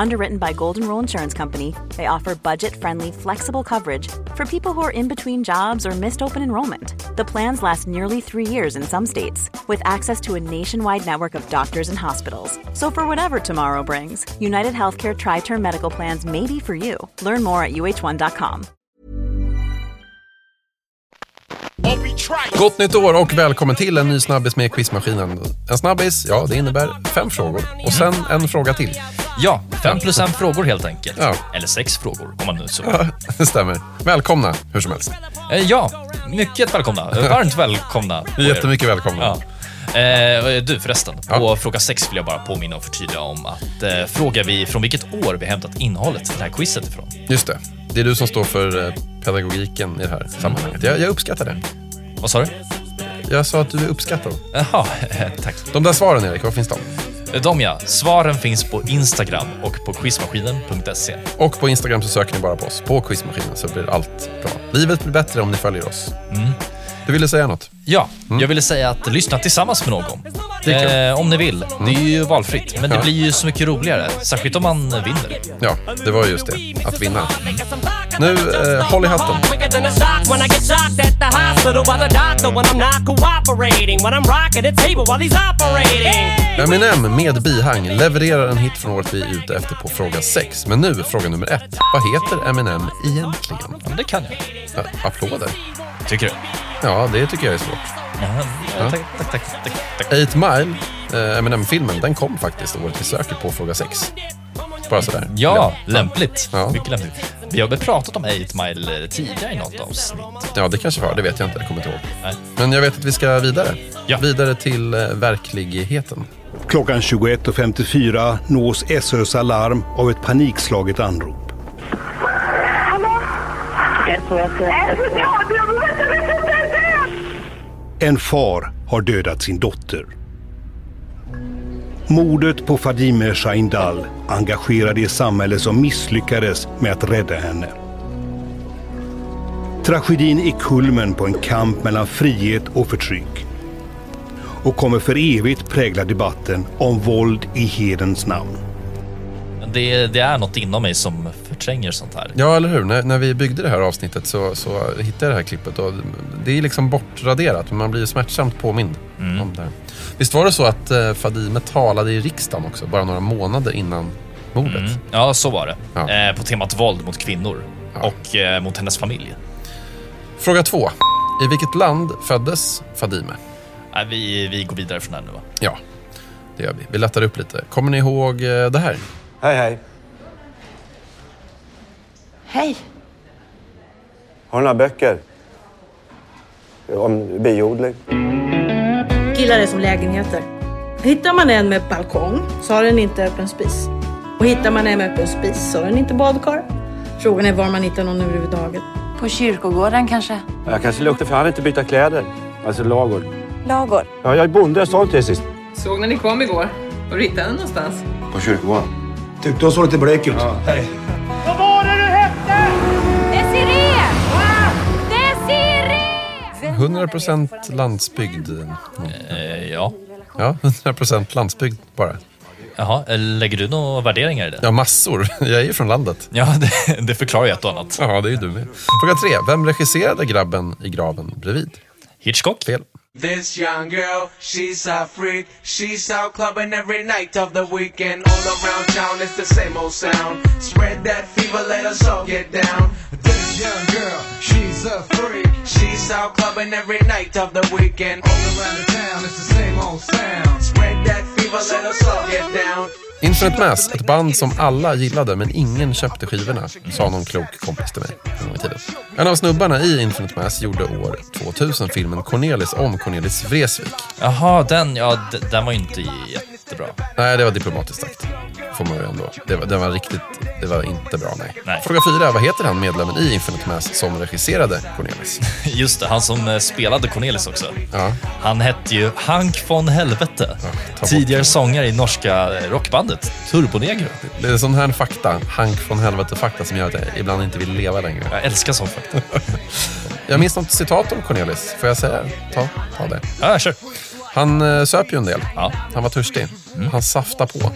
Underwritten by Golden Rule Insurance Company, they offer budget-friendly, flexible coverage for people who are in between jobs or missed open enrollment. The plans last nearly 3 years in some states, with access to a nationwide network of doctors and hospitals. So for whatever tomorrow brings, United Healthcare Tri-Term Medical Plans may be for you. Learn more at uh1.com. Gott nytt år och välkommen till en ny snabbis med Quizmaskinen. En snabbis, ja, det innebär 5 frågor. Och sen en fråga till. Ja, 5 + 5 frågor helt enkelt. Ja. Eller 6 frågor, om man nu så. Ja, det stämmer. Välkomna, hur som helst. Ja, mycket välkomna. Varmt välkomna. Jättemycket välkomna. Ja. Du förresten, på fråga 6 vill jag bara påminna och förtydliga om att frågar vi från vilket år vi hämtat innehållet till det här quizet ifrån. Just det, det är du som står för pedagogiken i det här sammanhanget. Jag uppskattar det. Vad sa du? Jag sa att du är uppskattad. Jaha, tack. De där svaren, Erik, var finns de? Svaren finns på Instagram och på quizmaskinen.se. Och på Instagram så söker ni bara på oss, på Quizmaskinen, så blir allt bra. Livet blir bättre om ni följer oss. Mm. Du ville säga något? Ja, jag ville säga att lyssna tillsammans med någon. Om ni vill. Det är ju valfritt. Men det blir ju så mycket roligare. Särskilt om man vinner. Ja, det var just det. Att vinna. Nu, håll i hatten. Eminem med bihang levererar en hit från året vi är ute efter på fråga 6. Men nu, fråga nummer 1. Vad heter Eminem egentligen? Det kan jag. Applåder. Tycker du? Ja, det tycker jag är svårt. Ja. Tack. 8 Mile, Eminem-filmen, den kom faktiskt året vi söker på fråga 6. Bara sådär. Ja, lämpligt. Ja. Mycket lämpligt. Vi har pratat om 8 Mile tidigare i något avsnitt. Ja, det kanske var. Det vet jag inte. Jag kommer inte ihåg. Nej. Men jag vet att vi ska vidare. Ja. Vidare till verkligheten. Klockan 21:54 nås SÖs alarm av ett panikslaget anrop. En far har dödat sin dotter. Mordet på Fadime Shahindal engagerade i samhället som misslyckades med att rädda henne. Tragedin är kulmen på en kamp mellan frihet och förtryck och kommer för evigt prägla debatten om våld i hedens namn. Det är något inom mig som förtränger sånt här. Ja, eller hur? När vi byggde det här avsnittet så hittade jag det här klippet. Och det är liksom bortraderat, men man blir smärtsamt påmind om det här. Visst var det så att Fadime talade i riksdagen också, bara några månader innan mordet? Ja, så var det. Ja. På temat våld mot kvinnor och mot hennes familj. Fråga 2. I vilket land föddes Fadime? Vi går vidare från den nu, va? Ja, det gör vi. Vi lättar upp lite. Kommer ni ihåg det här? Hej. Har några böcker om biodling? Killar är som lägenheter. Hittar man en med balkong så har den inte öppen spis. Och hittar man en med öppen spis så har den inte badkar. Frågan är var man hittar någon överhuvudtaget. På kyrkogården kanske? Jag kanske luktar för han inte byta kläder. Alltså lagor. Lagor? Ja, jag är bonde. Jag sa inte det sist. Såg när ni kom igår. Och rittade någonstans? På kyrkogården. Tyckte jag såg lite blek ut. Ja. Hej. Vad var det du hette? Desiree! Wow! Desiree! 100% landsbygd. Ja, 100% landsbygd bara. Jaha, lägger du några värderingar i det? Ja, massor. Jag är ju från landet. Ja, det förklarar ju ett och annat. Ja, det är ju du med. Fråga 3. Vem regisserade Grabben i graven bredvid? Hitchcock. Fel. This young girl, she's a freak. She's out clubbing every night of the weekend. All around town, it's the same old sound. Spread that fever, let us all get down. This young girl, she's a freak. She's out clubbing every night of the weekend. All around town, it's the same old sound. Spread that fever, let us all get down. Infinite Mass, ett band som alla gillade men ingen köpte skivorna, sa någon klok kompis till mig. En av snubbarna i Infinite Mass gjorde år 2000 filmen Cornelis om Cornelis Vreeswijk. Jaha, den var ju inte jättebra. Nej, det var diplomatiskt sagt. Får man ju ändå. Det var inte bra, nej. Fråga 4, vad heter han medlemmen i Infinite Mass som regisserade Cornelis? Just det, han som spelade Cornelis också. Ja. Han hette ju Hank von Helvete. Ja, tidigare sångare i norska rockbandet Turbonegro. Det är sån här fakta, Hank von Helvete-fakta som gör att jag ibland inte vill leva längre. Jag älskar sån fakta. Jag minns något citat om Cornelis. Får jag säga? Ta det. Ja, kör. Han söp ju en del. Ja. Han var törstig. Mm. Han saftade på.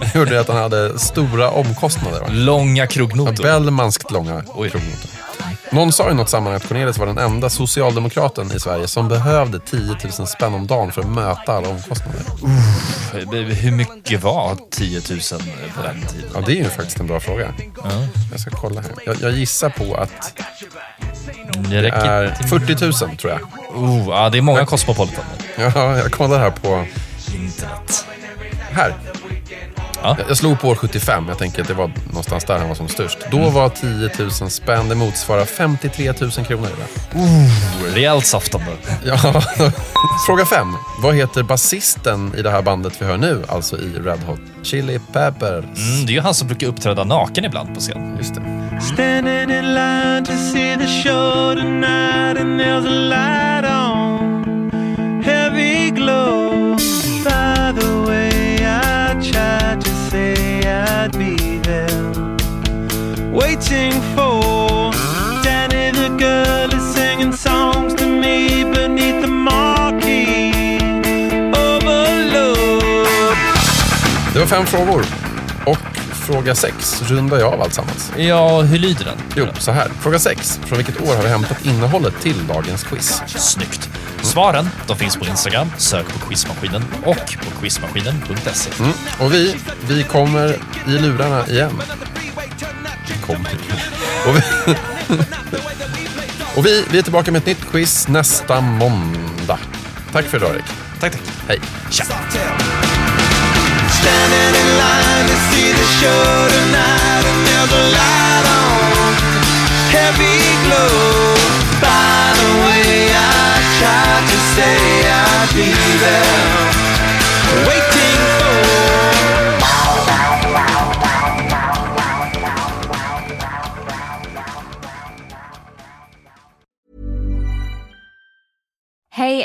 Det gjorde att han hade stora omkostnader. Va? Långa krognotor. Bellmanskt långa krognotor. Någon sa i något sammanhang att Cornelis var den enda socialdemokraten i Sverige som behövde 10 000 spänn om dagen för att möta alla omkostnader. Hur mycket var 10 000 på den tiden? Ja, det är ju faktiskt en bra fråga. Ja. Jag ska kolla här. Jag gissar på att det är 40 000, tror jag. Ja, det är många kosmopolitan. Ja, jag kollar här på internet. Här. Ja. Jag slog på år 75, jag tänker att det var någonstans där han var som störst. Då var 10 000 spänn, det motsvarar 53 000 kronor. Rejält saftande. Ja. Fråga 5. Vad heter basisten i det här bandet vi hör nu, alltså i Red Hot Chili Peppers? Det är ju han som brukar uppträda naken ibland på scen. Just det. Standing in line to see the show tonight and there's a light on, heavy glow. By the way, I tried to say I'd be there, waiting for Danny the girl is singing songs to me beneath the marquee, overload. Det var 5 frågor. Fråga 6 rundar jag av alltsammans. Ja, hur lyder den? Jo, så här. Fråga 6. Från vilket år har vi hämtat innehållet till dagens quiz? Snyggt. Svaren, de finns på Instagram. Sök på Quizmaskinen och på quizmaskinen.se. Och vi kommer i lurarna igen. Och vi är tillbaka med ett nytt quiz nästa måndag. Tack för idag, Erik. Tack. Hej. Tja. Standing in line to see the show tonight, and there's a light on, heavy glow. By the way, I tried to say I'd be there, waiting for. Hey,